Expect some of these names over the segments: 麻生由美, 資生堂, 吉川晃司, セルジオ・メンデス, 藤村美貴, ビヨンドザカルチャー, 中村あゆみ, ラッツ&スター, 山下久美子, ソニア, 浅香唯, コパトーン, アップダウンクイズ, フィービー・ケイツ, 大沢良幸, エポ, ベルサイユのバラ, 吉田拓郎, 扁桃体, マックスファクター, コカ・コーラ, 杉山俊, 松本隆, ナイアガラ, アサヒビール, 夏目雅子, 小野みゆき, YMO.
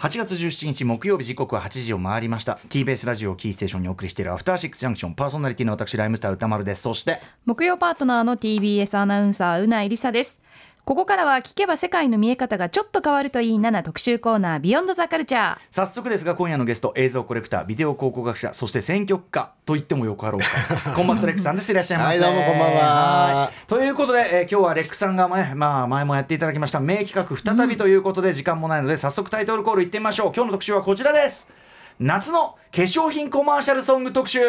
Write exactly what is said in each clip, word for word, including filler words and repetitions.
はちがつじゅうしちにち木曜日、時刻ははちじを回りました。 ティービーエス ラジオをキーステーションにお送りしているアフターシックスジャンクション、パーソナリティの私ライムスター歌丸です。そして木曜パートナーの ティービーエス アナウンサーうないりさです。ここからは聞けば世界の見え方がちょっと変わるといいなな特集コーナー、ビヨンドザカルチャー。早速ですが今夜のゲスト、映像コレクター、ビデオ考古学者、そして選曲家と言ってもよくあろうかコンバットレックさんです。いらっしゃいませ。はい、どうもこんばんは。はいということで、えー、今日はレックさんが、ねまあ、前もやっていただきました名企画再びということで、うん、時間もないので早速タイトルコールいってみましょう。今日の特集はこちらです。夏の化粧品コマーシャルソング特集。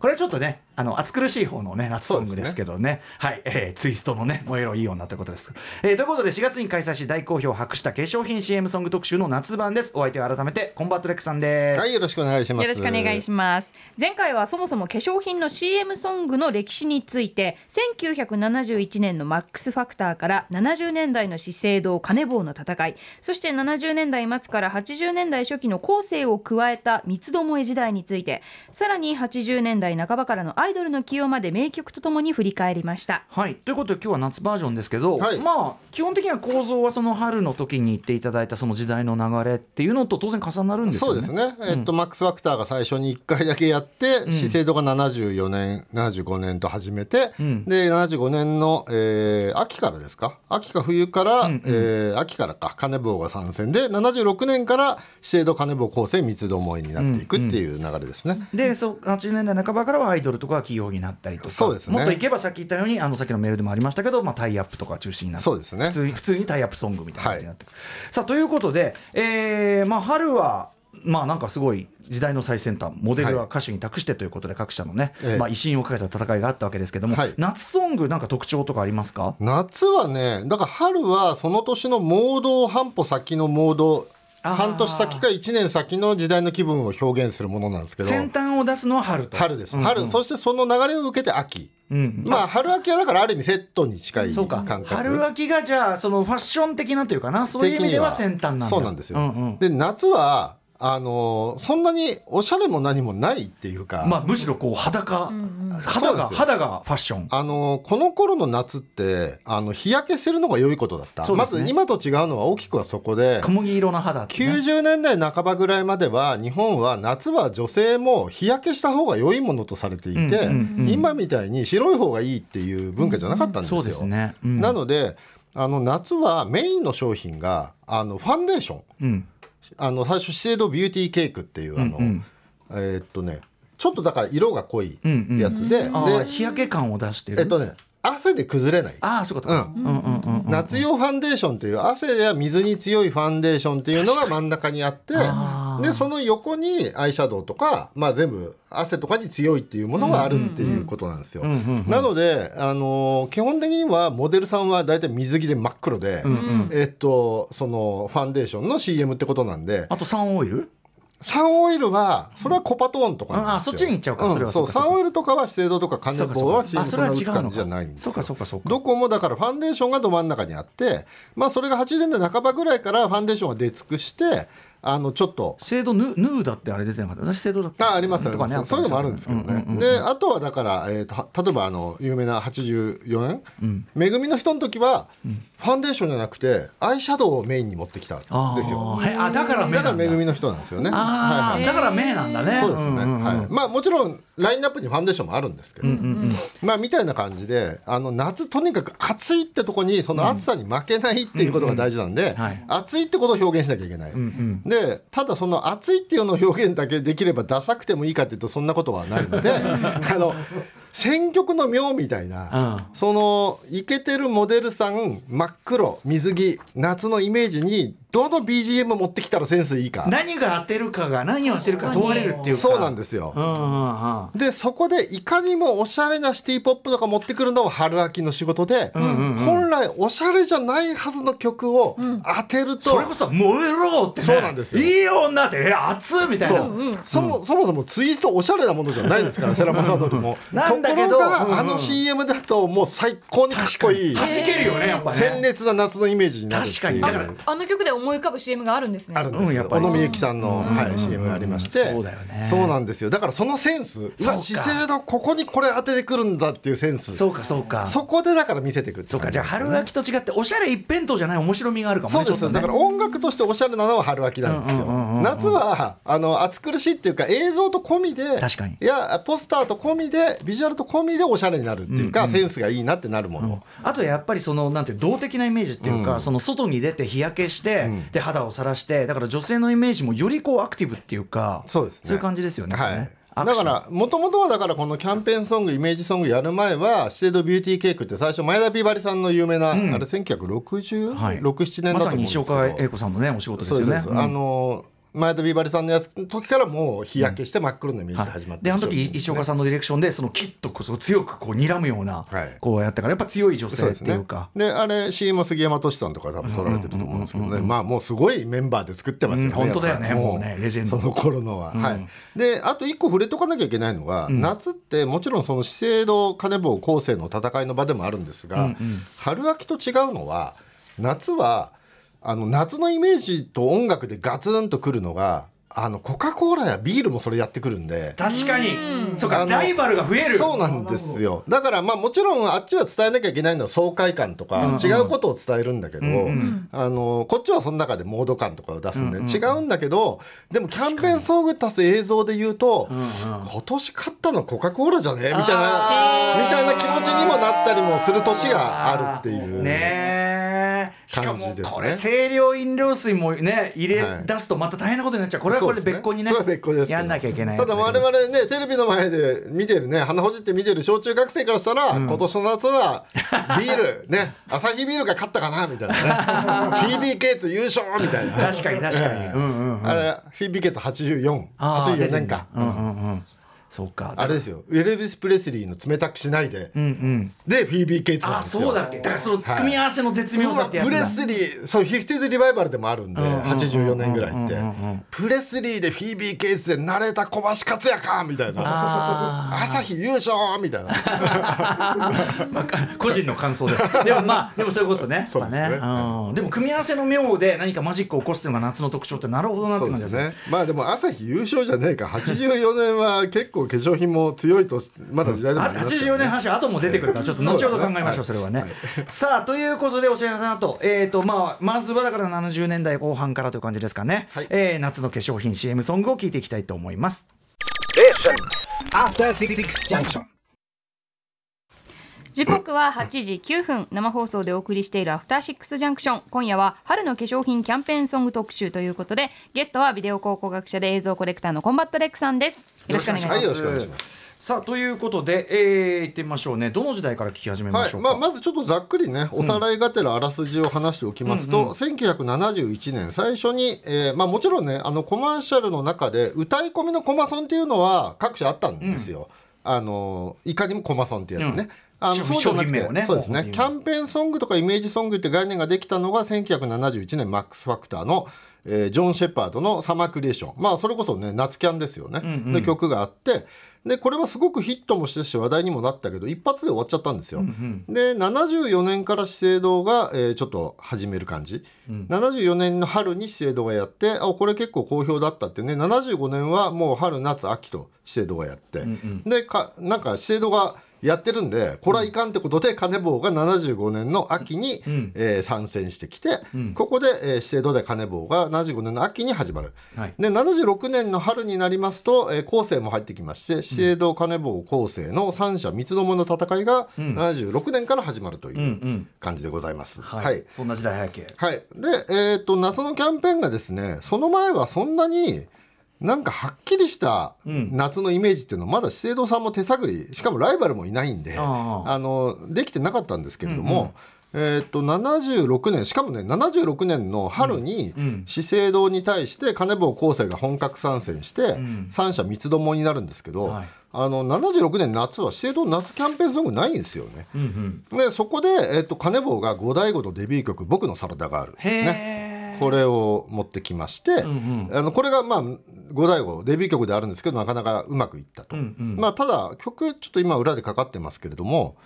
これはちょっとねあの暑苦しい方の、ね、夏ソングですけど ね, ね、はいえー、ツイストのね燃えろいい女ということです、えー、ということでしがつに開催し大好評を博した化粧品 シーエム ソング特集の夏版です。お相手は改めてコンバットレックさんです。はい、よろしくお願いします。よろしくお願いします。前回はそもそも化粧品の シーエム ソングの歴史について、せんきゅうひゃくななじゅういちねんのマックスファクターからななじゅうねんだいの資生堂カネボウの戦い、そしてななじゅうねんだいまつからはちじゅうねんだいしょきの後世を加えた三つどもえ時代について、さらにはちじゅうねんだいなかばからのアイドルの起用まで名曲とともに振り返りました。はい、ということで今日は夏バージョンですけど、はい、まあ基本的には構造はその春の時に言っていただいたその時代の流れっていうのと当然重なるんですよね。そうですね、えっとうん、マックスファクターが最初にいっかいだけやって、うん、資生堂がななじゅうよねんななじゅうごねんと始めて、うん、でななじゅうごねんの、えー、秋からですか秋か冬から、うんうんえー、秋からかカネボウが参戦で、ななじゅうろくねんから資生堂カネボウ構成三つどもえになっていくっていう流れですね、うんうん、でそうはちじゅうねんだいなかばからはアイドルとか企業になったりとか、そうです、ね、もっといけばさっき言ったようにあの先のメールでもありましたけど、まあ、タイアップとか中心になって、そうです、ね、普通に、普通にタイアップソングみたいな感じになってくる、はい、さあということで、えーまあ、春はまあなんかすごい時代の最先端、モデルは歌手に託してということで各社のね、はいまあ、威信をかけた戦いがあったわけですけども、はい、夏ソングなんか特徴とかありますか？夏はね、だから春はその年のモードを半歩先のモード、半年先かいちねんさきの時代の気分を表現するものなんですけど、先端を出すのは春と春です、春、うんうん、そしてその流れを受けて秋、うんまあ、春秋はだからある意味セットに近い感覚、春秋がじゃあそのファッション的なというかな、そういう意味では先端なんだ、そうなんですよ、うんうん、で夏はあのー、そんなにおしゃれも何もないっていうか、まあ、むしろこう裸、うんうん、肌が肌がファッション、あのー、この頃の夏ってあの日焼けするのが良いことだった、ね、まず今と違うのは大きくはそこで、小麦色の肌って、ね、きゅうじゅうねんだいなかばぐらいまでは日本は夏は女性も日焼けした方が良いものとされていて、うんうんうん、今みたいに白い方がいいっていう文化じゃなかったんですよ、うんうん、そうですね、うん、なのであの夏はメインの商品があのファンデーション、うんあの最初資生堂ビューティーケークっていうあの、うんうん、えー、っとねちょっとだから色が濃いやつで、うんうん、で日焼け感を出してる、えっとね汗で崩れない、あそういうこと、うんうんうんうんうん、夏用ファンデーションという汗や水に強いファンデーションというのが真ん中にあって、でその横にアイシャドウとか、まあ、全部汗とかに強いっていうものがあるっていうことなんですよ、うんうんうん、なので、あのー、基本的にはモデルさんは大体水着で真っ黒で、うんうんえっと、そのファンデーションの シーエム ってことなんで、あとサンオイルサンオイルはそれはコパトーンとかなんですよ、うん、あそっちに行っちゃうか、それはそう、サンオイルとかは資生堂とかカネボウは シーエム とか打つ感じじゃないんですよ。どこもだからファンデーションがど真ん中にあって、まあ、それがはちじゅうねんだいなかばぐらいからファンデーションが出尽くして、あのちょっと資生堂ヌーダってあれ出てなかった、資生堂だっけ、ああります、ね、そういうのもあるんですけどね、うんうんうんうん、であとはだから、えー、と例えばあの有名なはちじゅうよねん、うん、めぐみの人の時は、うん、ファンデーションじゃなくてアイシャドウをメインに持ってきたんですよ、ああだから目なんだ、だからめぐみの人なんですよね、あ、はいはい、だから目なんだね、そうですね、うんうんうんはい、まあもちろんラインナップにファンデーションもあるんですけど、うんうんうん、まあみたいな感じで、あの夏とにかく暑いってとこにその暑さに負けないっていうことが大事なんで、うんうんうんはい、暑いってことを表現しなきゃいけない、うんうんで、ただその暑いっていうのを表現だけできればダサくてもいいかっていうとそんなことはないのであの選曲の妙みたいな、うん、そのイケてるモデルさん真っ黒水着夏のイメージにどの ビージーエム 持ってきたらセンスいいか、何が当てるかが何を当てるか問われるっていうか、そうなんですよ、うんうんうん、でそこでいかにもおしゃれなシティポップとか持ってくるのを春秋の仕事で、うんうんうん、本来おしゃれじゃないはずの曲を当てると、うん、それこそ燃えろってね、そうなんですよ、いい女って熱みたいな、 そ, う、うん、そ, もそもそもツイストおしゃれなものじゃないですからセラマサドルもなんだけど、ところが、うんうん、あの シーエム だともう最高にかっこいい、弾けるよねやっぱね、鮮烈な夏のイメージになるっていう、確かにだからあの曲で思い浮かぶ シーエム があるんですね。あるんです、うん、やっぱり小野みゆきさんの、うんはい、シーエム がありまして、うん、そうだよね。そうなんですよ。だからそのセンス、うわ資生堂ここにこれ当ててくるんだっていうセンス、そうかそうか、そこでだから見せてくる。そうか、じゃあ春秋と違っておしゃれ一辺倒じゃない面白みがあるかもね。そうですそうです、ね、だから音楽としておしゃれなのは春秋なんですよ。夏はあの暑苦しいっていうか映像と込みで、確かに、いやポスターと込みでビジュアルと込みでおしゃれになるっていうか、うんうん、センスがいいなってなるもの、うん、あとやっぱりそのなんて動的なイメージっていうか、うん、その外に出て日焼けして、うん、で肌を晒して、だから女性のイメージもよりこうアクティブっていうか、そうですね、そういう感じですよね、はい、だから元々はだからこのキャンペーンソングイメージソングやる前は資生堂ビューティーケークって最初前田美波里さんの有名な、うん、あれせんきゅうひゃくろくじゅうろく、はい、ななねんだと思うんですけど、まさに西岡英子さんのねお仕事ですよね。そうです、うん、あのー前田美波里さんのやつの時からもう日焼けして真っ黒のイメージで始まって、うんはい、であの時石岡さんのディレクションでそのキッとこう強くこう睨むようなこうやったからやっぱ強い女性っていうか、で、ね、であれ シーエム も杉山俊さんとか多分撮られてると思うんですけどね、まあもうすごいメンバーで作ってますよね、うん、本当だよね、もうねレジェンドその頃のは、うん、はい。であと一個触れとかなきゃいけないのが、うん、夏ってもちろんその資生堂金棒後世の戦いの場でもあるんですが、うんうん、春秋と違うのは夏はあの夏のイメージと音楽でガツンとくるのがあのコカ・コーラやビールもそれやってくるんで、確かにそうかライバルが増える。そうなんですよ。だからまあもちろんあっちは伝えなきゃいけないのは爽快感とか、うんうん、違うことを伝えるんだけど、うんうん、あのこっちはその中でモード感とかを出すんで、うんうん、違うんだけど、でもキャンペーンソング足す映像で言うと、うんうん、今年買ったのコカ・コーラじゃねみたいなみたいな気持ちにもなったりもする年があるっていうね。しかもこれ清涼飲料水もね入れ出すとまた大変なことになっちゃう。これはこれ別個に ね, ね, ねやんなきゃいけない。ただ我々ねテレビの前で見てるね鼻ほじって見てる小中学生からしたら、うん、今年の夏はビールねアサヒビールが勝ったかなみたいなねピービーケーツ優勝みたいな。確かに確かに、うんうんうん、あれ ピービーケーツはちじゅうよん はちじゅうよねんか、うんうんうん、そうか、あれですよ、エルヴィス・プレスリーの冷たくしないで、うんうん、でフィービー・ケイツなんですよ。あ、そうだっけ、だからその組み合わせの絶妙さってやつだ、はい、プレスリー、そう、フィフティーズリバイバルでもあるんで、うんうんうんうん、はちじゅうよねんぐらいって、うんうんうん、プレスリーでフィービー・ケイツで慣れた小橋克也かみたいな、あ朝日優勝みたいな、まあ、個人の感想ですでもまあでもそういうことね、そうですね、うん、でも組み合わせの妙で何かマジックを起こすっていうのが夏の特徴って、なるほどなって感じですね。まあでも朝日優勝じゃねえか、はちじゅうよねんは結構化粧品も強いとまだ時代でもあります、ね、はちじゅうよねん話後も出てくるからちょっと後ほど考えましょうそれはね、はい、さあということでお知らせさんと、えーとまあ、まずはだからななじゅうねんだいご半からという感じですかね、はい、えー、夏の化粧品 シーエム ソングを聞いていきたいと思います。時刻ははちじきゅうふん、生放送でお送りしているアフターシックスジャンクション、今夜は春の化粧品キャンペーンソング特集ということで、ゲストはビデオ考古学者で映像コレクターのコンバットレックさんです。よろしくお願いします。よろしくお願いします。さあということで、えー、いってみましょうね。どの時代から聞き始めましょうか、はい、まあ、まずちょっとざっくりねおさらいがてらあらすじを話しておきますと、うんうんうん、せんきゅうひゃくななじゅういちねん最初に、えーまあ、もちろんねあのコマーシャルの中で歌い込みのコマソンっていうのは各社あったんですよ、うん、あのいかにもコマソンってやつね、うん、あのそうじゃなくて、ね、そうですね、キャンペーンソングとかイメージソングって概念ができたのがせんきゅうひゃくななじゅういちねんマックスファクターの、えー、ジョン・シェパードのサマークリエーション、まあそれこそね夏キャンですよね、うんうん、で曲があって、でこれはすごくヒットもしてし話題にもなったけど一発で終わっちゃったんですよ、うんうん、でななじゅうよねんから資生堂が、えー、ちょっと始める感じ、うん、ななじゅうよねんの春に資生堂がやって、あこれ結構好評だったってね、ななじゅうごねんはもう春夏秋と資生堂がやって、うんうん、でかなんか資生堂がやってるんでこれはいかんってことで、金棒がななじゅうごねんの秋に、うんえー、参戦してきて、うん、ここで、えー、資生堂で金棒がななじゅうごねんの秋に始まる、はい、でななじゅうろくねんの春になりますと、えー、後世も入ってきまして、資生堂金棒後世の三者三つどもの戦いがななじゅうろくねんから始まるという感じでございます、うんうんはいはい、そんな時代背景、はい、で、えー、と夏のキャンペーンがですね、その前はそんなになんかはっきりした夏のイメージっていうのはまだ資生堂さんも手探り、しかもライバルもいないんでああのできてなかったんですけれども、うんうん、えー、っとななじゅうろくねん、しかもねななじゅうろくねんの春に資生堂に対して金棒後世が本格参戦して三者三つどもになるんですけど、うんはい、あのななじゅうろくねん夏は資生堂夏キャンペーンソングないんですよね、うんうん、でそこで、えー、っと金棒が五大五のデビュー曲僕のサラダガール、へー、ね、これを持ってきまして、うんうん、あのこれがまあ五大五デビュー曲であるんですけどなかなかうまくいったと、うんうん、まあ、ただ曲ちょっと今裏でかかってますけれども、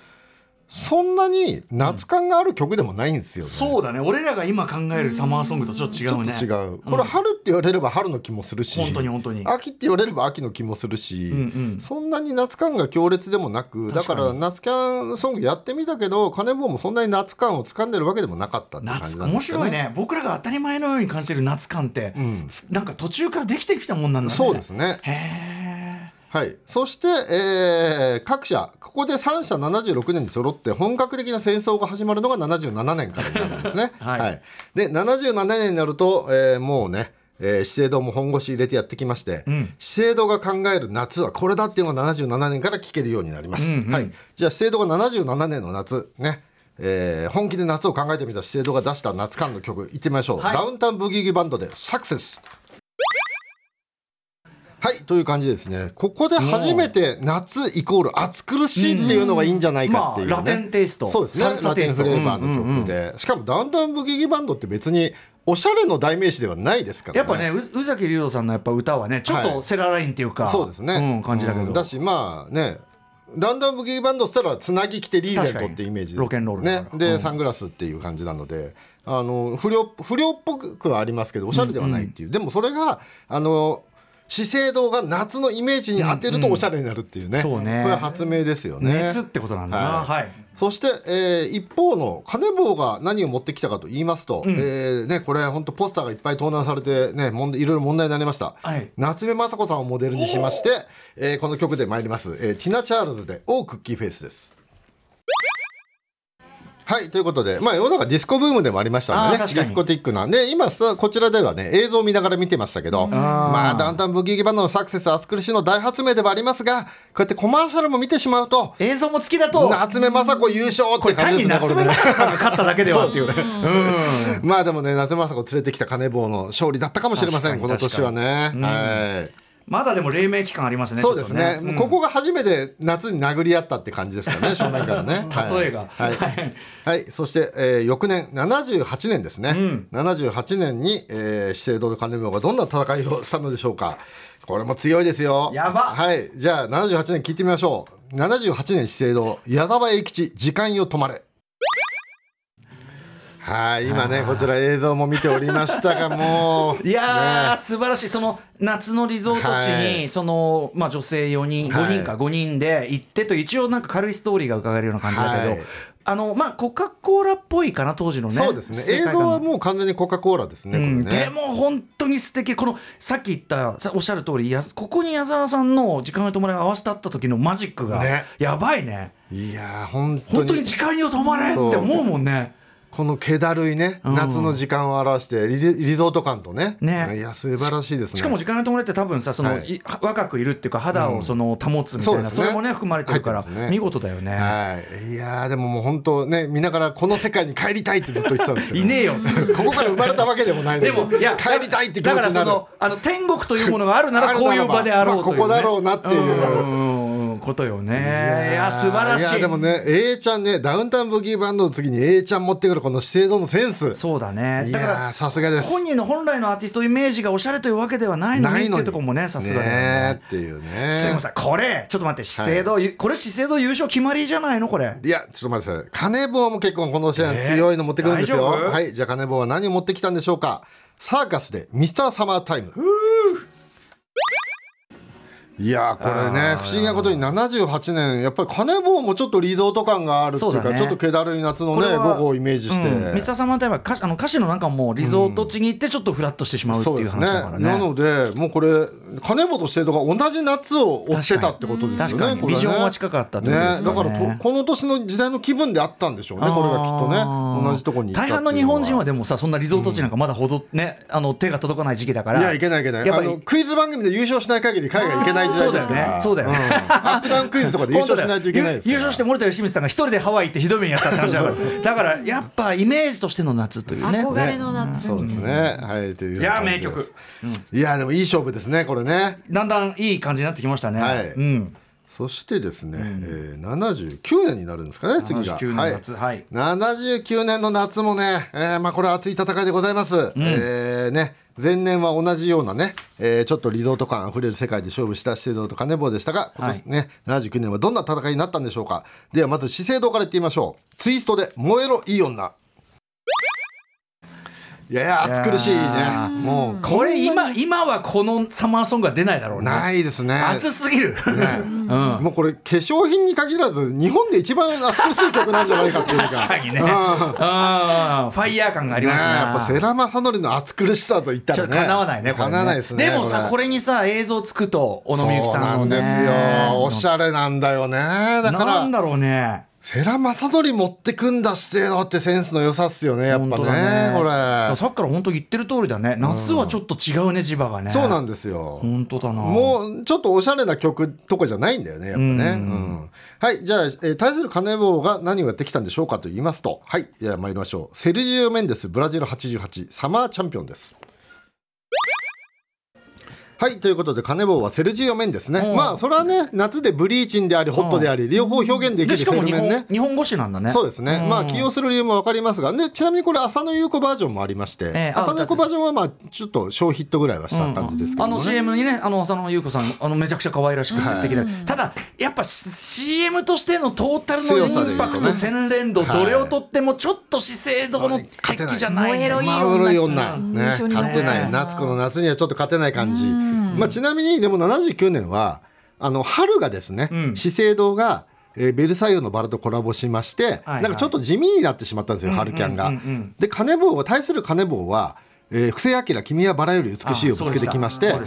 そんなに夏感がある曲でもないんですよね、うん、そうだね。俺らが今考えるサマーソングとちょっと違うね、ちょっと違う。これ春って言われれば春の気もするし、うん、本当に本当に秋って言われれば秋の気もするし、うんうん、そんなに夏感が強烈でもなく、だから夏キャンソングやってみたけどカネボウもそんなに夏感を掴んでるわけでもなかったって感じなんですよね。面白いね。僕らが当たり前のように感じてる夏感って、うん、なんか途中からできてきたもんなんだね。そうですね。へー、はい、そして、えー、各社ここでさん社ななじゅうろくねんに揃って本格的な戦争が始まるのがななじゅうななねんからになるんですね、はいはい、でななじゅうななねんになると、えー、もうね、えー、資生堂も本腰入れてやってきまして、うん、資生堂が考える夏はこれだっていうのがななじゅうななねんから聞けるようになります、うんうん、はい、じゃあ資生堂がななじゅうななねんの夏ね、えー、本気で夏を考えてみた資生堂が出した夏感の曲いってみましょう、はい、ダウンタウンブギーギバンドでサクセス。はいという感じですね。ここで初めて夏イコール暑苦しいっていうのがいいんじゃないかっていうね、うんうん、まあ、ラテンテイスト、そうですね、ラテンフレーバーの曲で、うんうんうん、しかもダウンタウンブギーギバンドって別におしゃれの代名詞ではないですからね。やっぱね宇崎竜童さんのやっぱ歌はねちょっとセララインっていうか、はい、そうですね、うん、感じだけど、うん、だしまあねダウンタウンブギーギバンドしたらつなぎ着てリーゼントってイメージでロケンロールね、で、うん、サングラスっていう感じなのであの 不良、不良っぽくはありますけどおしゃれではないっていう、うんうん、でもそれがあの資生堂が夏のイメージに当てるとおしゃれになるっていうね、うんうん、そうね、これは発明ですよね。熱ってことなんだな、はいはい、そして、えー、一方のカネボウが何を持ってきたかと言いますと、うん、えーね、これ本当ポスターがいっぱい盗難されて、ね、もんいろいろ問題になりました、はい、夏目雅子さんをモデルにしまして、えー、この曲で参ります、えー、ティナ・チャールズでオークッキーフェイスです。はいということで、まあ、世の中ディスコブームでもありましたんでね、ディスコティックなんで今こちらではね映像を見ながら見てましたけど、あ、まあ、ダウンタウンブギーギバンドのサクセス暑苦しいの大発明ではありますが、こうやってコマーシャルも見てしまうと映像も付きだと夏目雅子優勝って感じですね。これ単に夏目雅子さんが勝っただけではっていうね、うん、まあでもね夏目雅子連れてきたカネボウの勝利だったかもしれませんこの年はね、うん、はい、まだでも黎明期間ありますね。そうですね。ちょっとね、うん、ここが初めて夏に殴り合ったって感じですからね正面からね、はい、例えがはい、はいはい、そして、えー、翌年ななじゅうはちねんですね、うん、ななじゅうはちねんに、えー、資生堂とカネボウがどんな戦いをしたのでしょうか。これも強いですよ。やば、はい、じゃあななじゅうはちねん聞いてみましょう。ななじゅうはちねん資生堂矢沢永吉時間よ止まれ。はい、今ねこちら映像も見ておりましたがもういやー、ね、素晴らしい。その夏のリゾート地にその、まあ、女性よにんごにんかごにんで行ってと一応なんか軽いストーリーが伺えるような感じだけど、はい、あのまあ、コカ・コーラっぽいかな当時のね。そうですね、映像はもう完全にコカ・コーラです ね、うん、これね。でも本当に素敵。このさっき言ったおっしゃる通りやここに矢沢さんの時間の止まれが合わせてあった時のマジックが、ね、やばいね。いや本当に本当に時間よ止まれって思うもんね。この気だるいね、うん、夏の時間を表して リ, リゾート感と ね, ねいや素晴らしいですね。 し, しかも時間の友達って多分さその、はい、若くいるっていうか肌をその保つみたいな、うん そ, ね、それもね含まれてるから、ね、見事だよね、はい、いやでももう本当ね見ながらこの世界に帰りたいってずっと言ってたんですけどいねえよここから生まれたわけでもないのでもいや帰りたいって気持ちになる。だからそのあの天国というものがあるならこういう場であろうという、ね、まあ、ここだろうなっていうことよね。いやいや素晴らしい。いやでもね A ちゃんねダウンタウンブギーバンドの次に A ちゃん持ってくるこの資生堂のセンス。そうだね。だからさすがです。本人の本来のアーティストイメージがおしゃれというわけではないのにっていうところもねさすがだよねっていうね。すいませんこれちょっと待って資生堂、はい、これ資生堂優勝決まりじゃないのこれ。いやちょっと待ってください。カネボウも結構この試合強いの持ってくるんですよ、えー、はい、じゃあカネボウは何を持ってきたんでしょうか。サーカスでミスターサマータイム。いやこれね不思議なことにななじゅうはちねんやっぱりカネボウもちょっとリゾート感があるっていうか、う、ね、ちょっと気だるい夏のね午後をイメージして、うん、ミスターサマータイムは歌 詞, あの歌詞のなんかもリゾート地に行ってちょっとフラッとしてしまうっていう話だから ね,、うん、ねなのでもうこれカネボウと資生堂が同じ夏を追ってたってことですよ ね, ねビジョンは近かったってことですよ ね, ねだからこの年の時代の気分であったんでしょうねこれがきっとね。同じとこに行ったっていうのは大半の日本人はでもさそんなリゾート地なんかまだほど、ね、あの手が届かない時期だから。いやいけないいけない。やっぱりあのクイズ番組で優勝しない限り海外行けない。そうだよね。そうだよね、うん。アップダウンクイズとかで優勝しないといけないですから。優勝して森田芳光さんが一人でハワイ行ってひどい目にやったって話だから。だからやっぱイメージとしての夏というね。憧れの夏みたいな。そうですね。はいという。いや名曲。うん、いやでもいい勝負ですねこれね。だんだんいい感じになってきましたね。はい。うん。そしてですね、うん、えー、ななじゅうきゅうねんになるんですかね次がななじゅうきゅうねんの夏、はい、はい、ななじゅうきゅうねんの夏もね、えーまあ、これは熱い戦いでございます、うん、えー、ね前年は同じようなね、えー、ちょっとリゾート感あふれる世界で勝負した資生堂とカネボウでしたが、今年ね、はい、ななじゅうきゅうねんはどんな戦いになったんでしょうか。ではまず資生堂からいってみましょう。ツイストで燃えろいい女。いやいや暑苦しいね。もうこれ今今はこのサマーソングは出ないだろうね。ないですね。暑すぎる、ねうん、もうこれ化粧品に限らず日本で一番暑苦しい曲なんじゃないかっていうか確かにね、うん、あファイヤー感がありますね。やっぱ世良公則の暑苦しさといったらねちょっとかなわないねこれね。かなわないですね。でもさこ れ, これにさ映像つくと小野みゆきさんのねそうなんですよ。おしゃれなんだよね。だからなんだろうね世良公則持ってくんだ姿勢だってセンスの良さっすよねやっぱ ね, ねこれさっきから本当言ってる通りだね。夏はちょっと違うね、うん、地場がね。そうなんですよ。本当だな。もうちょっとおしゃれな曲とかじゃないんだよねやっぱね、うんうん、はい。じゃあ、えー、対するカネボウが何をやってきたんでしょうかと言いますと、はいじゃあ参りましょう。セルジオ・メンデスブラジルはちじゅうはちサマーチャンピオンです。はいということでカネボウはセルジオ・メンデスね、うん、まあそれはね夏でブリーチンでありホットであり、うん、両方表現できるセルメンね。しかも日本、日本語詞なんだね。そうですね、うん、まあ起用する理由も分かりますが、ね、ちなみにこれ浅野ゆう子バージョンもありまして、えー、浅野ゆう子バージョンはまあちょっと小ヒットぐらいはした感じですけど、ねうん、あの シーエム にねあの浅野ゆう子さんあのめちゃくちゃ可愛らしくて素敵で、はい、ただやっぱ シーエム としてのトータルのインパクト、ね、洗練度どれをとってもちょっと資生堂の敵じゃないね。勝てない夏子の夏にはちょっと勝てない感じ、うんまあ、ちなみにでもななじゅうきゅうねんはあの春がですね、うん、資生堂が、えー、ベルサイユのバラとコラボしまして、はいはい、なんかちょっと地味になってしまったんですよ、うんうんうんうん、春キャンが。でカネボウは対するカネボウはえー、布施明君はバラより美しいをぶつけてきまして、だから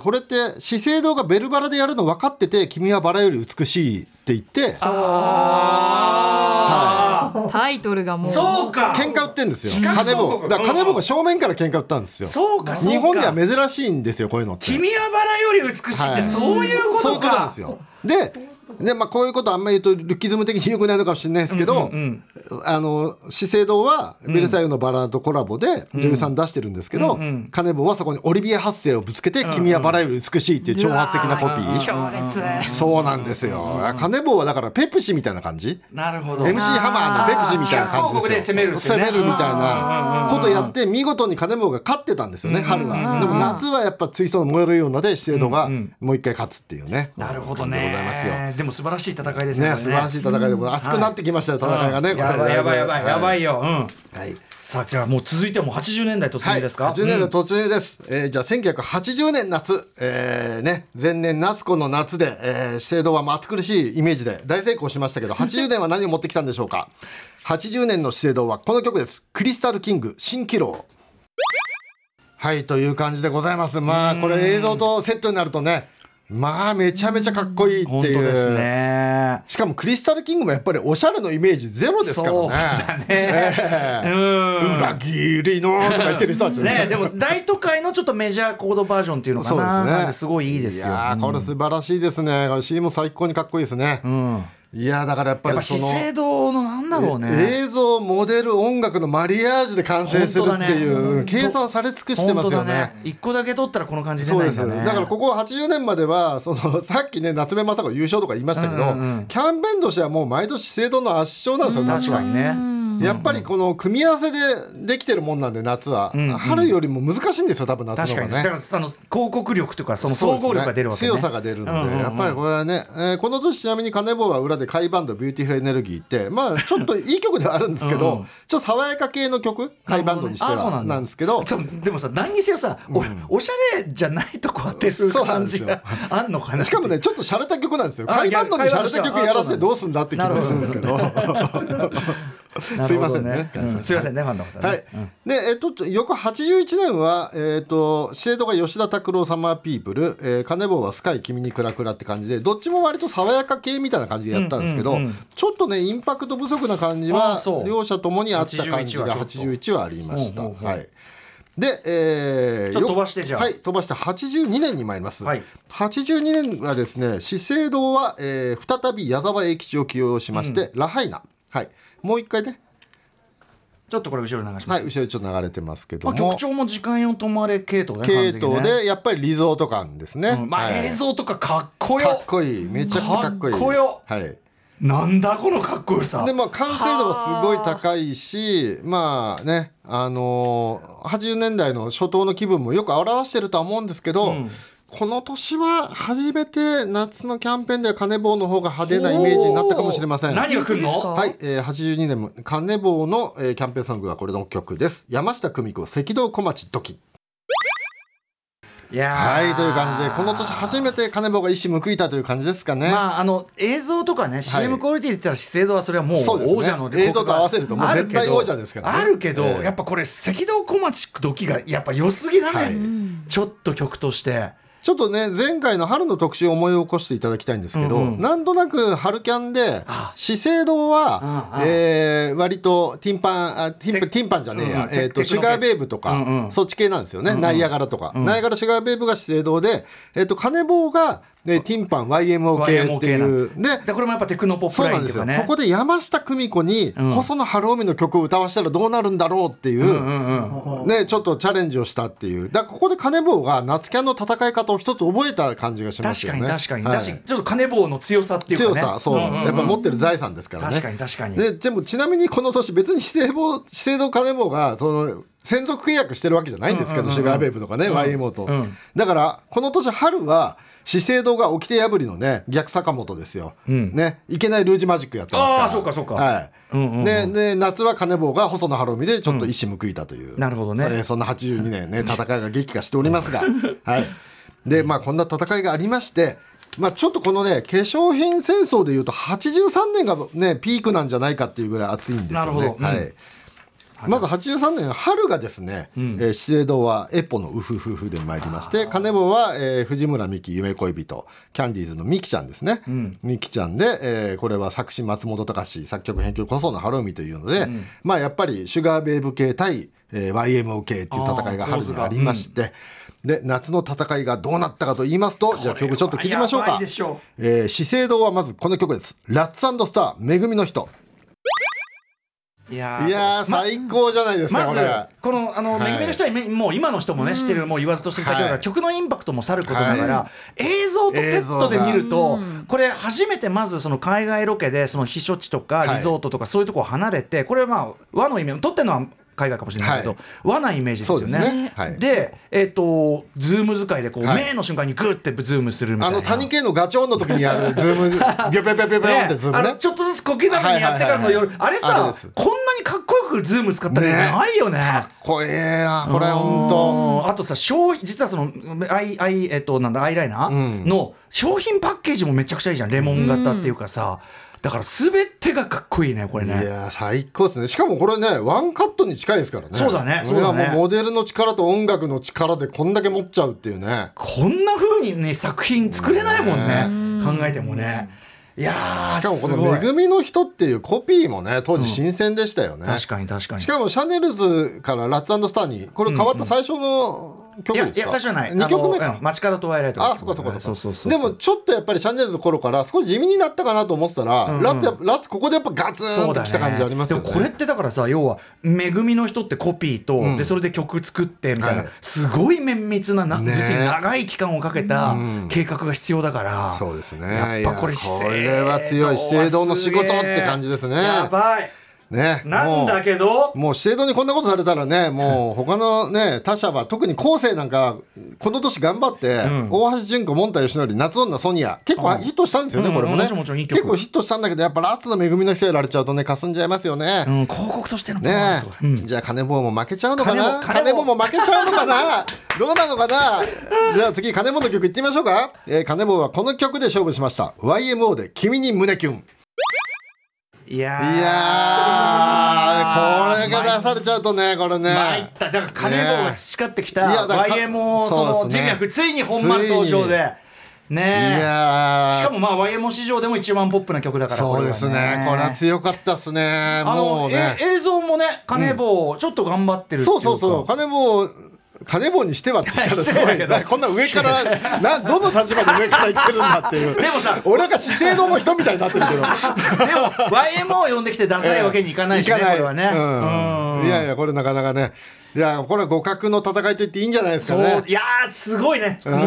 これって資生堂がベルバラでやるの分かってて君はバラより美しいって言ってあ、はい、タイトルがもうそうか喧嘩売ってんですよカネボウ。だからカネボウが正面から喧嘩売ったんですよ。そうかそうか日本では珍しいんですよこういうのって。君はバラより美しいって、はい、そういうことか。そういうことなんですよ。ででまあ、こういうことあんまり言うとルッキズム的に良くないのかもしれないですけど、うんうんうん、あの資生堂はベルサイユのバラとコラボで女優さん出してるんですけど、うんうん、カネボウはそこにオリビエ発声をぶつけて、うんうん、君はバラより美しいっていう挑発的なコピー。そうなんですよ。カネボウはだからペプシみたいな感じ。なるほど エムシー ハマーのペプシみたいな感じですよ。攻めるって、ね、攻めるみたいなことやって見事にカネボウが勝ってたんですよね、うんうん、春は。でも夏はやっぱツイストの燃えるようなで資生堂がもう一回勝つっていうね、うんうん、なるほどね。でございますよ。でも素晴らしい戦いですね。ね素晴らしい戦いで、うん、熱くなってきましたよ、はい、戦いがね、うん、これやばいやばいやばい、はい、やばいよ、うんはい、さあじゃあもう続いてもはちじゅうねんだい突入ですか、はい、はちじゅうねんだい突入です、うんえー、じゃあせんきゅうひゃくはちじゅうねん夏、えーね、前年夏子の夏で、えー、資生堂はもう暑苦しいイメージで大成功しましたけどはちじゅうねんは何を持ってきたんでしょうかはちじゅうねんの資生堂はこの曲です。クリスタルキング蜃気楼。はいという感じでございます。まあこれ映像とセットになるとねまあめちゃめちゃかっこいいっていう。本当ですね。しかもクリスタルキングもやっぱりおしゃれのイメージゼロですからね。そうだね、えー、うん裏切りのとか言ってる人たちねでも大都会のちょっとメジャーコードバージョンっていうのかな。そうですね。すごいいいですよ。いやこれ素晴らしいですね、うん、シーエム 最高にかっこいいですね、うんいやだからやっぱりその資生堂のなんだろうね映像モデル音楽のマリアージュで完成するっていう、ね、計算され尽くしてますよね。一、ね、個だけ取ったらこの感じ出ないんだね。そうです。だからここはちじゅうねんまではそのさっきね夏目雅子優勝とか言いましたけど、うんうん、キャンペーンとしてはもう毎年資生堂の圧勝なんですよ、うん、確かにね。やっぱりこの組み合わせでできてるもんなんで夏は、うんうん、春よりも難しいんですよ多分夏の方がね。確かにだからその広告力とかその総合力が出るわけ ね, ね強さが出るので、うんうんうん、やっぱりこれはね、えー、この年ちなみにカネボウは裏でカイバンドビューティフルエネルギーってまあちょっといい曲ではあるんですけどうん、うん、ちょっと爽やか系の曲カイバンドにしてはなんですけ ど, ど、ね、でもさ何にせよさ お,、うん、おしゃれじゃないとこっていう感じがあんのかな。しかもねちょっと洒落た曲なんですよ。カイバンドに洒落た曲やらせてどうすんだって気もするんですけどすいませんね、うん、すいませんねファンの方ね、はいうん、で、えっと、翌はちじゅういちねんは、えっと、資生堂が吉田拓郎サマーピープル、えー、カネボウはスカイ君にクラクラって感じでどっちも割と爽やか系みたいな感じでやったんですけど、うんうんうん、ちょっとねインパクト不足な感じは両者ともにあった感じがはちじゅういちはありました、うんうんうん、はいで、えー、ちょっと飛ばしてじゃあ、はい、飛ばしてはちじゅうにねんに参ります、はい、はちじゅうにねんはですね資生堂は、えー、再び矢沢永吉を起用しまして、うん、ラハイナ、はい、もう一回ねちょっとこれ後ろに流します。はい後ろにちょっと流れてますけども、まあ、曲調も時間よ止まれ系統ね系統でやっぱりリゾート感ですね、うんまあはい、映像とかかっこよかっこいいめちゃくちゃかっこいいかっこよ、はいなんだこのかっこよさで、まあ、完成度もすごい高いし、まあね、あのー、はちじゅうねんだいの初頭の気分もよく表してるとは思うんですけど、うん、この年は初めて夏のキャンペーンではカネボウの方が派手なイメージになったかもしれません。何が来るの、はいえー、はちじゅうにねんカネボウの、えー、キャンペーンソングがこれの曲です。山下久美子赤道小町ドキ。いやはいという感じでこの年初めてカネボウが一矢報いたという感じですかね。まあ、あの映像とかね シーエム クオリティで言ったら資生堂はそれはもう王者の、ね、映像と合わせるともう絶対王者ですからね。あるけど、えー、やっぱこれ赤道小町ドキがやっぱ良すぎだね、はい、ちょっと曲としてちょっとね前回の春の特集を思い起こしていただきたいんですけど、うんうん、なんとなく春キャンで資生堂はああ、えー、割とティンパンあティンパンティンパンじゃねえや、うんえー、とシュガーベイブとか、うんうん、そっち系なんですよね、うんうん、ナイアガラとか、うん、ナイアガラシュガーベイブが資生堂で、えー、とカネボウがでティンパン ワイエムオー 系っていうで、でこれもやっぱテクノポップラインとかね。ここで山下久美子に細野晴臣の曲を歌わせたらどうなるんだろうっていう、うんうんうん、ねちょっとチャレンジをしたっていう。だからここでカネボウが夏キャンの戦い方を一つ覚えた感じがしますよね。確かに確かに。はい、だしちょっとカネボウの強さっていうかね。強さそう、うんうんうん、やっぱ持ってる財産ですからね。確かに確かに。ででもちなみにこの年別に資生堂資生堂カネボウがその専属契約してるわけじゃないんですけど、うんうんうん、シュガーベイブとかね、うん、ワイエムオー と、うん、だからこの年春は資生堂が掟破りのね逆坂本ですよ、うん、ねいけないルージュマジックやってますから。ああそうかそうか、はいうんうんうん、でで夏はカネボウが細野晴臣でちょっと一矢報いたという、うん、なるほどね。 それそんなはちじゅうにねんね戦いが激化しておりますがはいでまあこんな戦いがありましてまあ、ちょっとこのね化粧品戦争でいうとはちじゅうさんねんがねピークなんじゃないかっていうぐらい熱いんですよね。なるほど、うん、はいまずはちじゅうさんねん春がですね、うんえー、資生堂はエポのウフフフで参りましてカネボウは、えー、藤村美貴夢恋人キャンディーズの美貴ちゃんですね、うん、美貴ちゃんで、えー、これは作詞松本隆作曲編曲細野晴臣というので、うんまあ、やっぱりシュガーベイブ系対、えー、ワイエムオー 系っていう戦いが春にありましてで夏の戦いがどうなったかと言いますとじゃあ曲ちょっと聴きましょうか。えー、資生堂はまずこの曲です。ラッツ&スターめぐみの人。いや ー, いやー、ま、最高じゃないですか。まずこのあの、はい、めぐみの人はもう今の人もね知ってるもう言わずと知るだけだから、はい、曲のインパクトもさることながら、はい、映像とセットで見るとこれ初めてまずその海外ロケでその避暑地とかリゾートとかそういうとこを離れて、はい、これはまあ和のイメージ撮ってるのは海外かもしれないけど、はい、和なイメージですよ ね, ですね、はい、で、えー、とズーム使いでこう、はい、目の瞬間にグッてズームするみたいなあの谷系のガチョウの時にやるズームビョビョビョビョビョってズーム ね, ねあのちょっとずつ小刻みにやってからの夜、はいはいはいはい、あれさあれこんなにかっこよくズーム使ったりないよ ね, ねかっこええなこれ本当。あとさ実はそのア イ, ア, イ、えー、となんだアイライナーの商品パッケージもめちゃくちゃいいじゃんレモン型っていうかさ、うんだから全てがかっこいいねこれね。いや最高ですね。しかもこれねワンカットに近いですからね。そうだね。それはもうモデルの力と音楽の力でこんだけ持っちゃうっていうね。こんな風にね作品作れないもんね。考えてもね。いやしかもこのめぐみの人っていうコピーもね当時新鮮でしたよね、うん、確かに確かに。しかもシャネルズからラッツ&スターにこれ変わった最初の曲ですか、うんうん、いやいや最初じゃないにきょくめか、うん、街角とワイライトが、ね、あそこそこそこそうそうそうそう。でもちょっとやっぱりシャネルズの頃から少し地味になったかなと思ってたら、うんうん、ラッツやラッツここでやっぱガツンときた感じありますよ ね, ね。でもこれってだからさ要はめぐみの人ってコピーと、うん、でそれで曲作ってみたいな、はい、すごい綿密な、ね、長い期間をかけた計画が必要だから、うん、そうですね。やっぱこれ姿勢これは強い資生堂の仕事って感じですね。やばいね、なんだけどもう資生堂にこんなことされたらねもう他の、ね、他社は特に後世なんかこの年頑張って、うん、大橋純子モンタヨシノリ夏女ソニア結構ヒットしたんですよね、うん、これもね、うん、もちろんいい曲結構ヒットしたんだけどやっぱラッツの恵みの人やられちゃうとねかすんじゃいますよね、うん、広告としてのものなんですよ、ねうん、じゃあカネボウも負けちゃうのかなカネボウも負けちゃうのかなどうなのかなじゃあ次カネボウの曲いってみましょうか。えー、カネボウはこの曲で勝負しました。 ワイエムオー で君に胸キュン。いやー、いやーこれが出されちゃうとねこれね参った。だからカネボウが培ってきた ワイエムオー その人脈、ね、ついに本丸登場でねえ。いやしかもまあ ワイエムオー 史上でも一番ポップな曲だからそうですね。これはねこれは強かったっすね。あのもうね映像もねカネボウちょっと頑張ってるっていうか、うん、そうそうそうカネボウカネボウにしてはって言ったらすごいだこんな上からなどの立場で上から言ってるんだっていうでもさ俺なんか資生堂の人みたいになってるけどでも ワイエムオー を呼んできてダサいわけにいかないしね、えー、いかないこれはね、うんうん、いやいやこれなかなかねいいやこれは互角の戦いと言っていいんじゃないですかね。そういやすごいね、もうすごい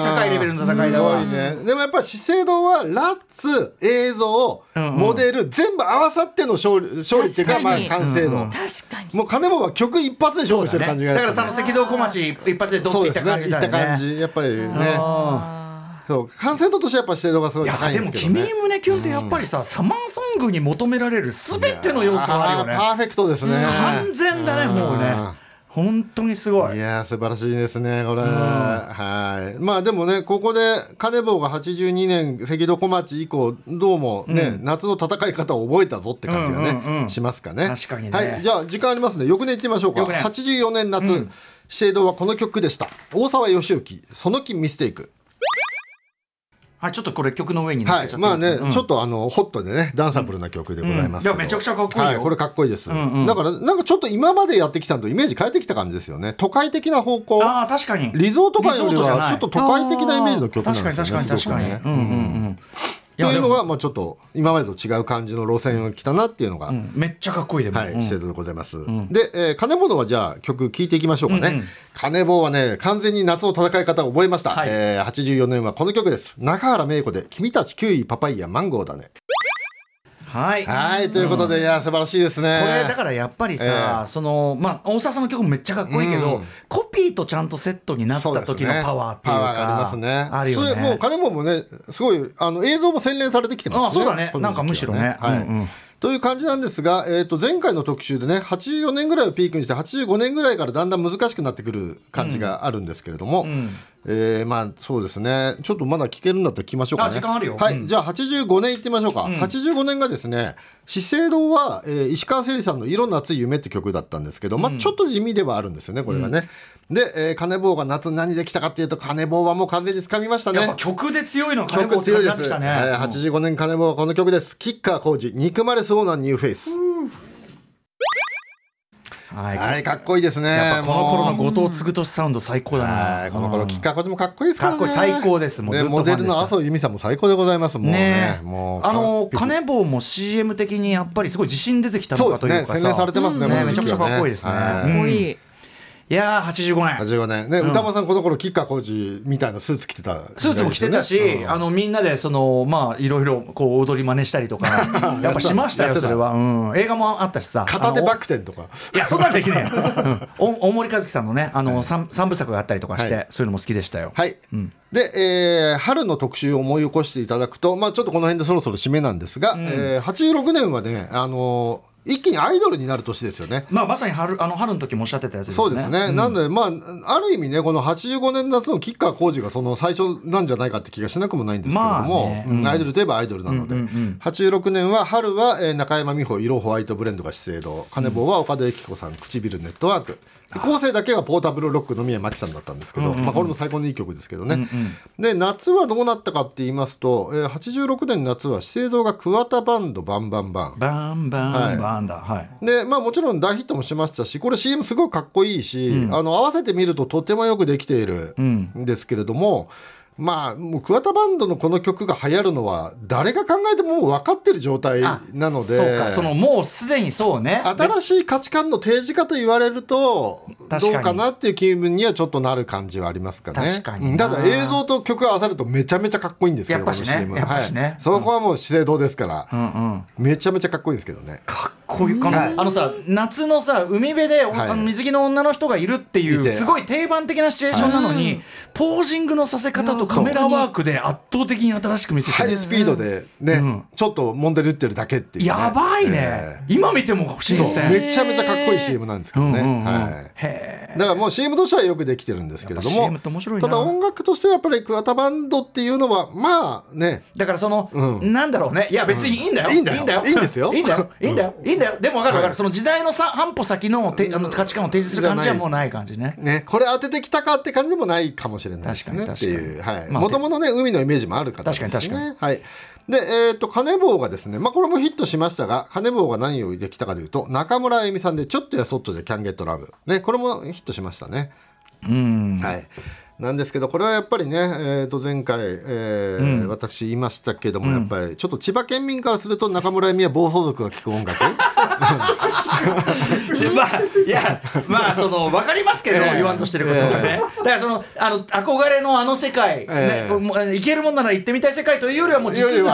高いレベルの戦いだわ、ね、でもやっぱ資生堂はラッツ映像、うんうん、モデル全部合わさっての勝利、勝利っていうかまあ完成度、うんうん、確かにもう金本は曲一発で勝負してる感じが、ね、だからその赤道小町一発でドッといった感じだよね。そうですね、いった感じやっぱりね。そう完成度としてやっぱ資生堂がすごい高いんですけどね。いやでも君胸キュンってやっぱりさ、うん、サマーソングに求められる全ての要素があるよね。パーフェクトですね、完全だね、うん、もうね本当にすごい。いや素晴らしいですねこれ、うん、はい。まあでもねここでカネボウがはちじゅうにねん赤道小町以降どうもね、うん、夏の戦い方を覚えたぞって感じがね、うんうんうん、しますかね。確かにね、はい、じゃあ時間ありますね。翌年行ってみましょうか。はちじゅうよねん夏、うん、資生堂はこの曲でした。大沢良幸その気ミステイク。はい、ちょっとこれ曲の上に乗っけちゃって、はい、まあね、うん、ちょっとあのホットでねダンサブルな曲でございますけど、うんうん、いやめちゃくちゃかっこいいよ、はい、これかっこいいです、うんうん、だからなんかちょっと今までやってきたのとイメージ変えてきた感じですよね。都会的な方向。あ確かにリゾート界よりはちょっと都会的なイメージの曲なんですよね。確かに確かに確かに、うんうんうん、というのがまあちょっと今までと違う感じの路線が来たなっていうのが、うん、めっちゃかっこいいでも、はい、資生堂でございます、うん、で、えー、カネボウはじゃあ曲聴いていきましょうかね、うんうん、カネボウはね完全に夏の戦い方を覚えました、はい。えー、はちじゅうよねんはこの曲です。中原芽衣子で君たちキウイパパイヤマンゴーだね。はい、はいということで、うん、いや素晴らしいですね。これだからやっぱりさ、えーそのまあ、大沢さんの曲もめっちゃかっこいいけど、うん、コピーとちゃんとセットになった時のパワーっていうか、ね、パワーがありますね。あるよね。それもう金本もねすごいあの映像も洗練されてきてますね。あそうだね、なんかむしろね、はい、うんうんという感じなんですが、えー、と前回の特集でねはちじゅうよねんぐらいをピークにしてはちじゅうごねんぐらいからだんだん難しくなってくる感じがあるんですけれども、うんうんえー、まあそうですねちょっとまだ聞けるんだったら聞きましょうかね。あ時間あるよ、はいうん、じゃあはちじゅうごねんいってみましょうか、うん、はちじゅうごねんがですね資生堂は、えー、石川せいりさんの色夏い夢って曲だったんですけど、まあ、ちょっと地味ではあるんですよねこれがね、うん、で、えー、カネボウが夏何できたかっていうとカネボウはもう完全に掴みましたね。やっぱ曲で強いのはカネボウって感じでしたね、えー、はちじゅうごねんカネボウはこの曲です。キッカー浩二憎まれそうなニューフェイス。はい、はい、かっこいいですね。やっぱこの頃の後藤嗣俊サウンド最高だな、うん、この頃キッカーコーチもかっこいいですからね。かっこいい最高です。もうずっとファンでした。モデルの麻生由美さんも最高でございますもうね。もうあのカネボウも シーエム 的にやっぱりすごい自信出てきたのかというかさ、そうですね、洗練されてますね、うん、ねめちゃくちゃかっこいいですね、うん、かっこいい。いやーはちじゅうごねんね、ねうん、歌間さんこの頃吉川晃司みたいなスーツ着てた、ね、スーツも着てたし、うん、あのみんなでそのまあいろいろこう踊り真似したりとかやっぱしましたよそれは、うん、映画もあったしさ片手バク転とかいやそんなんできねえ、うん、大森和樹さんのねあの、はい、さんぶさくがあったりとかして、はい、そういうのも好きでしたよ。はい、うんでえー、春の特集を思い起こしていただくと、まあ、ちょっとこの辺でそろそろ締めなんですが、うんえー、はちじゅうろくねんはねあのー一気にアイドルになる年ですよね、まあ、まさに 春, あの春の時もおっしゃってたやつですね。そうですね、うん、なので、まあ、ある意味ねこのはちじゅうごねん夏の吉川晃司がその最初なんじゃないかって気がしなくもないんですけれども、まあねうん、アイドルといえばアイドルなので、うんうんうん、はちじゅうろくねんは春は、えー、中山美穂色ホワイトブレンドが資生堂、カネボウは岡田由紀子さん唇ネットワーク、構成だけがポータブルロックの宮真紀さんだったんですけど、うんうんうんまあ、これも最高のいい曲ですけどね、うんうん、で夏はどうなったかって言いますと、えー、はちじゅうろくねん夏は資生堂が桑田バンドバンバンバンバンバンバン、はいはいでまあ、もちろん大ヒットもしましたしこれ シーエム すごくかっこいいし、うん、あの合わせてみるととてもよくできているんですけれども、うん、まあもう桑田バンドのこの曲が流行るのは誰が考えても分かってる状態なのでそうかそのもうすでにそうね新しい価値観の提示かと言われるとどうかなっていう気分にはちょっとなる感じはありますかね。確かにただ映像と曲が合わさるとめちゃめちゃかっこいいんですけどやっぱし ね, この シーエム やっぱしね、はいうん、そこはもう資生堂ですから、うんうん、めちゃめちゃかっこいいですけどね。かっこういうかあのさ夏のさ海辺で、はい、あの水着の女の人がいるっていうすごい定番的なシチュエーションなのに、はい、ポージングのさせ方とカメラワークで圧倒的に新しく見せてるハイスピードでね、うん、ちょっとモンデル打ってるだけっていう、ね、やばいね、えー、今見ても新鮮めちゃめちゃかっこいい シーエム なんですけどね、うんうんうんはい、へだからもう シーエム としてはよくできてるんですけれども シーエム って面白いな。ただ音楽としてはやっぱり桑田バンドっていうのはまあねだからその、うん、なんだろうねいや別にいいんだよ、うん、いいんだよいいんですよいいんだよいいんだよいいんだよでも分かる分かる、はい、その時代のさ半歩先 の, てあの価値観を提示する感じはもうない感じね。ねこれ当ててきたかって感じでもないかもしれないですね。確かに確かにっていう、はいまあ、元々ね海のイメージもある方ですね。確かに確かに、はいでえー、とカネボウがですね、まあ、これもヒットしましたがカネボウが何をできたかというと中村あゆみさんでちょっとやそっとでキャンゲットラブ、ね、これもヒットしましたね。うん、はいなんですけどこれはやっぱりね、えー、と前回、えーうん、私言いましたけどもやっぱりちょっと千葉県民からすると中村あゆみは暴走族が聴く音楽まあいやまあその分かりますけど、えー、言わんとしてることがね、えー、だからそのあの憧れのあの世界、えーね、行けるもんなら行ってみたい世界というよりはもう地続きよ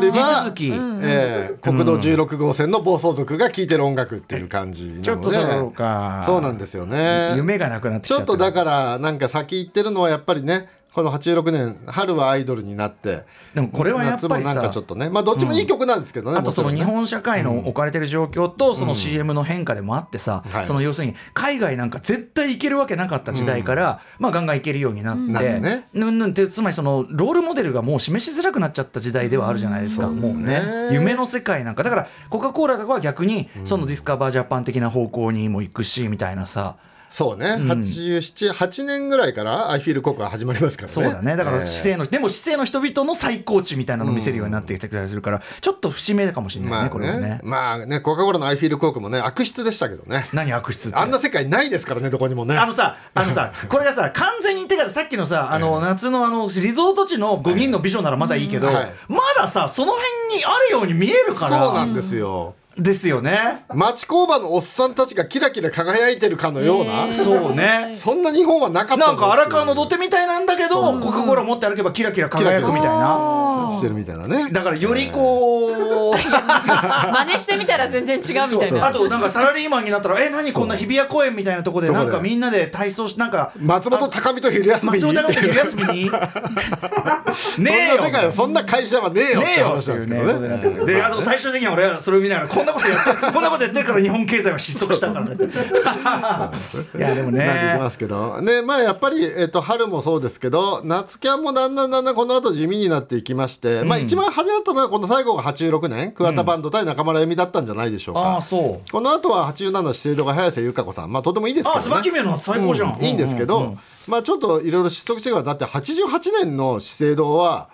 りは地続き、うんえー、国道じゅうろく号線の暴走族が聴いてる音楽っていう感じなので、ちょっとそうかそうなんですよね、夢がなくなってきちゃった。ちょっとだからなんか先行ってるのはやっぱりね、このはちじゅうろくねん春はアイドルになって、でもこれはやっぱりさ夏もなんかちょっとね、まあどっちもいい曲なんですけどね、うん、あとその日本社会の置かれてる状況とその シーエム の変化でもあってさ、うん、その要するに海外なんか絶対行けるわけなかった時代から、うん、まあガンガン行けるようになって、うんなんね、うんうんってつまりそのロールモデルがもう示しづらくなっちゃった時代ではあるじゃないですか、うん、そうですね、もうね夢の世界なんかだからコカ・コーラとかは逆にそのディスカバージャパン的な方向にも行くしみたいなさ、そうね、うん、はちじゅうなな、はちねんぐらいからアイフィールココが始まりますからね。そうだね、だから市政の、えー、でも市政の人々の最高値みたいなのを見せるようになってきてくれるから、うん、ちょっと節目かもしれないね、まあ、これはね。まあね、コカ・コーラのアイフィールココもね、悪質でしたけどね。何悪質って、あんな世界ないですからね、どこにもね。あのさ、あのさこれがさ完全に言ってからさっきのさあの、えー、夏のあのリゾート地のごにんの美女ならまだいいけど、はいはい、まださその辺にあるように見えるから。そうなんですよ、うんですよね。町工場のおっさんたちがキラキラ輝いてるかのような、そうね、そんな日本はなかった。なんか荒川の土手みたいなんだけど、コカ・コーラ持って歩けばキラキラ輝くみたいな、してるみたいなね。だからよりこう真似してみたら全然違うみたいな。そうそうそう。あとなんかサラリーマンになったらえ何こんな日比谷公園みたいなとこでなんかみんなで体操しなんか松本高見と昼休みに松本高見と昼休みにねえよ、そんな世界はそんな会社はねえよって話なんですけどね。であと最終的には俺はそれを見ながらこんなことやってこんなことやってるから日本経済は失速したからねいやでもねなりますけどね、まあやっぱり、えー、と春もそうですけど夏キャンもだんだんだんだんこの後地味になっていきまして、うん、まあ一番派手だったのはこの最後がはちじゅうろくねん桑田バンド対中村恵美だったんじゃないでしょうか、うん、あそうこの後ははちじゅうなな資生堂が早瀬優香子さん、まあとてもいいですけどね。あ椿名の最高じゃん、うん、いいんですけど、うんうんうん、まあちょっといろいろ失速してからだってはちじゅうはちねんの資生堂は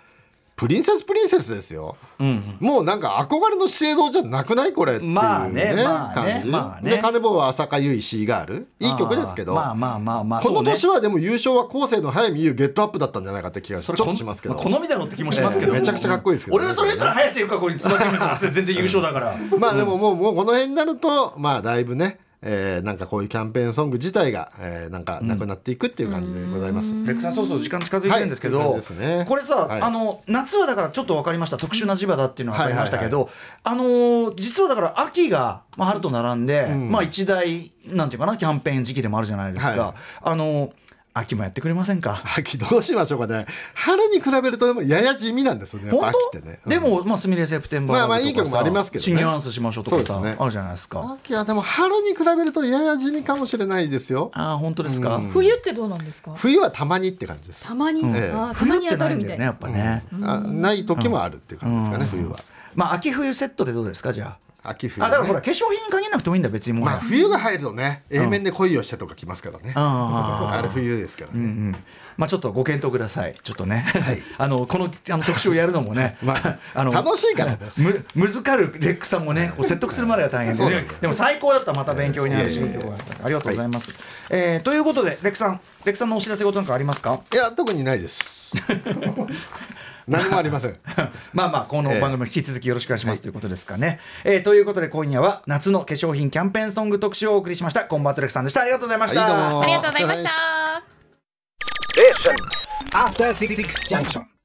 プリンセスプリンセスですよ、うん、もうなんか憧れの資生堂じゃなくないこれっていうね、まあねまあね、感じ、まあね、でカネボウは浅香唯シーガールいい曲ですけど、まあまあまあまあ、この年はでも優勝は後世の早見優ゲットアップだったんじゃないかって気がちょっとしますけど、好みだろって気もしますけど、えー、めちゃくちゃかっこいいですけど、ね、俺はそれ言ったら早瀬優香子につまってみたら全然優勝だからまあでももう、もうこの辺になるとまあだいぶねえー、なんかこういうキャンペーンソング自体が、えー、なんかなくなっていくっていう感じでございます、うん、レックさんそろそろ時間近づいてるんですけど、はいですね、これさ、はい、あの夏はだからちょっと分かりました、特殊な磁場だっていうのは分かりましたけど、はいはいはい、あのー、実はだから秋が、まあ、春と並んで、うんまあ、一大なんていうかなキャンペーン時期でもあるじゃないですか、はい、あのー秋もやってくれませんか。秋どうしましょうかね。春に比べるとやや地味なんですよね。本当？秋ってね、うん、でもまあスミレセプテンバーとかさ、まあまあいい曲もありますけどね。シニュアンスしましょうとかさ、ね、あるじゃないですか。秋はでも春に比べるとやや地味かもしれないですよ。ああ本当ですか、うん。冬ってどうなんですか。冬はたまにって感じです。たまに、うんええ、あたまに当たるみたいな、ね、やっぱね、うんあ。ない時もあるっていう感じですかね、うん、冬は。まあ秋冬セットでどうですかじゃあ。秋冬ね、あだからほら化粧品に限らなくてもいいんだ別にもう、まあ、冬が入るとね、うん、A 面で恋をしたとか来ますからね あ, あれ冬ですからね、うんうんまあ、ちょっとご検討くださいちょっとね、はい、あのこのあの特集をやるのもね、まあ、あの楽しいからむ難かるレックさんもね説得するまでは大変で、ね、でも最高だったらまた勉強になるし、えー、ありがとうございます、はいえー、ということでレックさんレックさんのお知らせ事なんかありますか。いや特にないです何もありませんまあまあこの番組も引き続きよろしくお願いします、えー、ということですかね、えー、ということで今夜は夏の化粧品キャンペーンソング特集をお送りしました。コンバットレックさんでした。ありがとうございました。はい、どうもありがとうございました。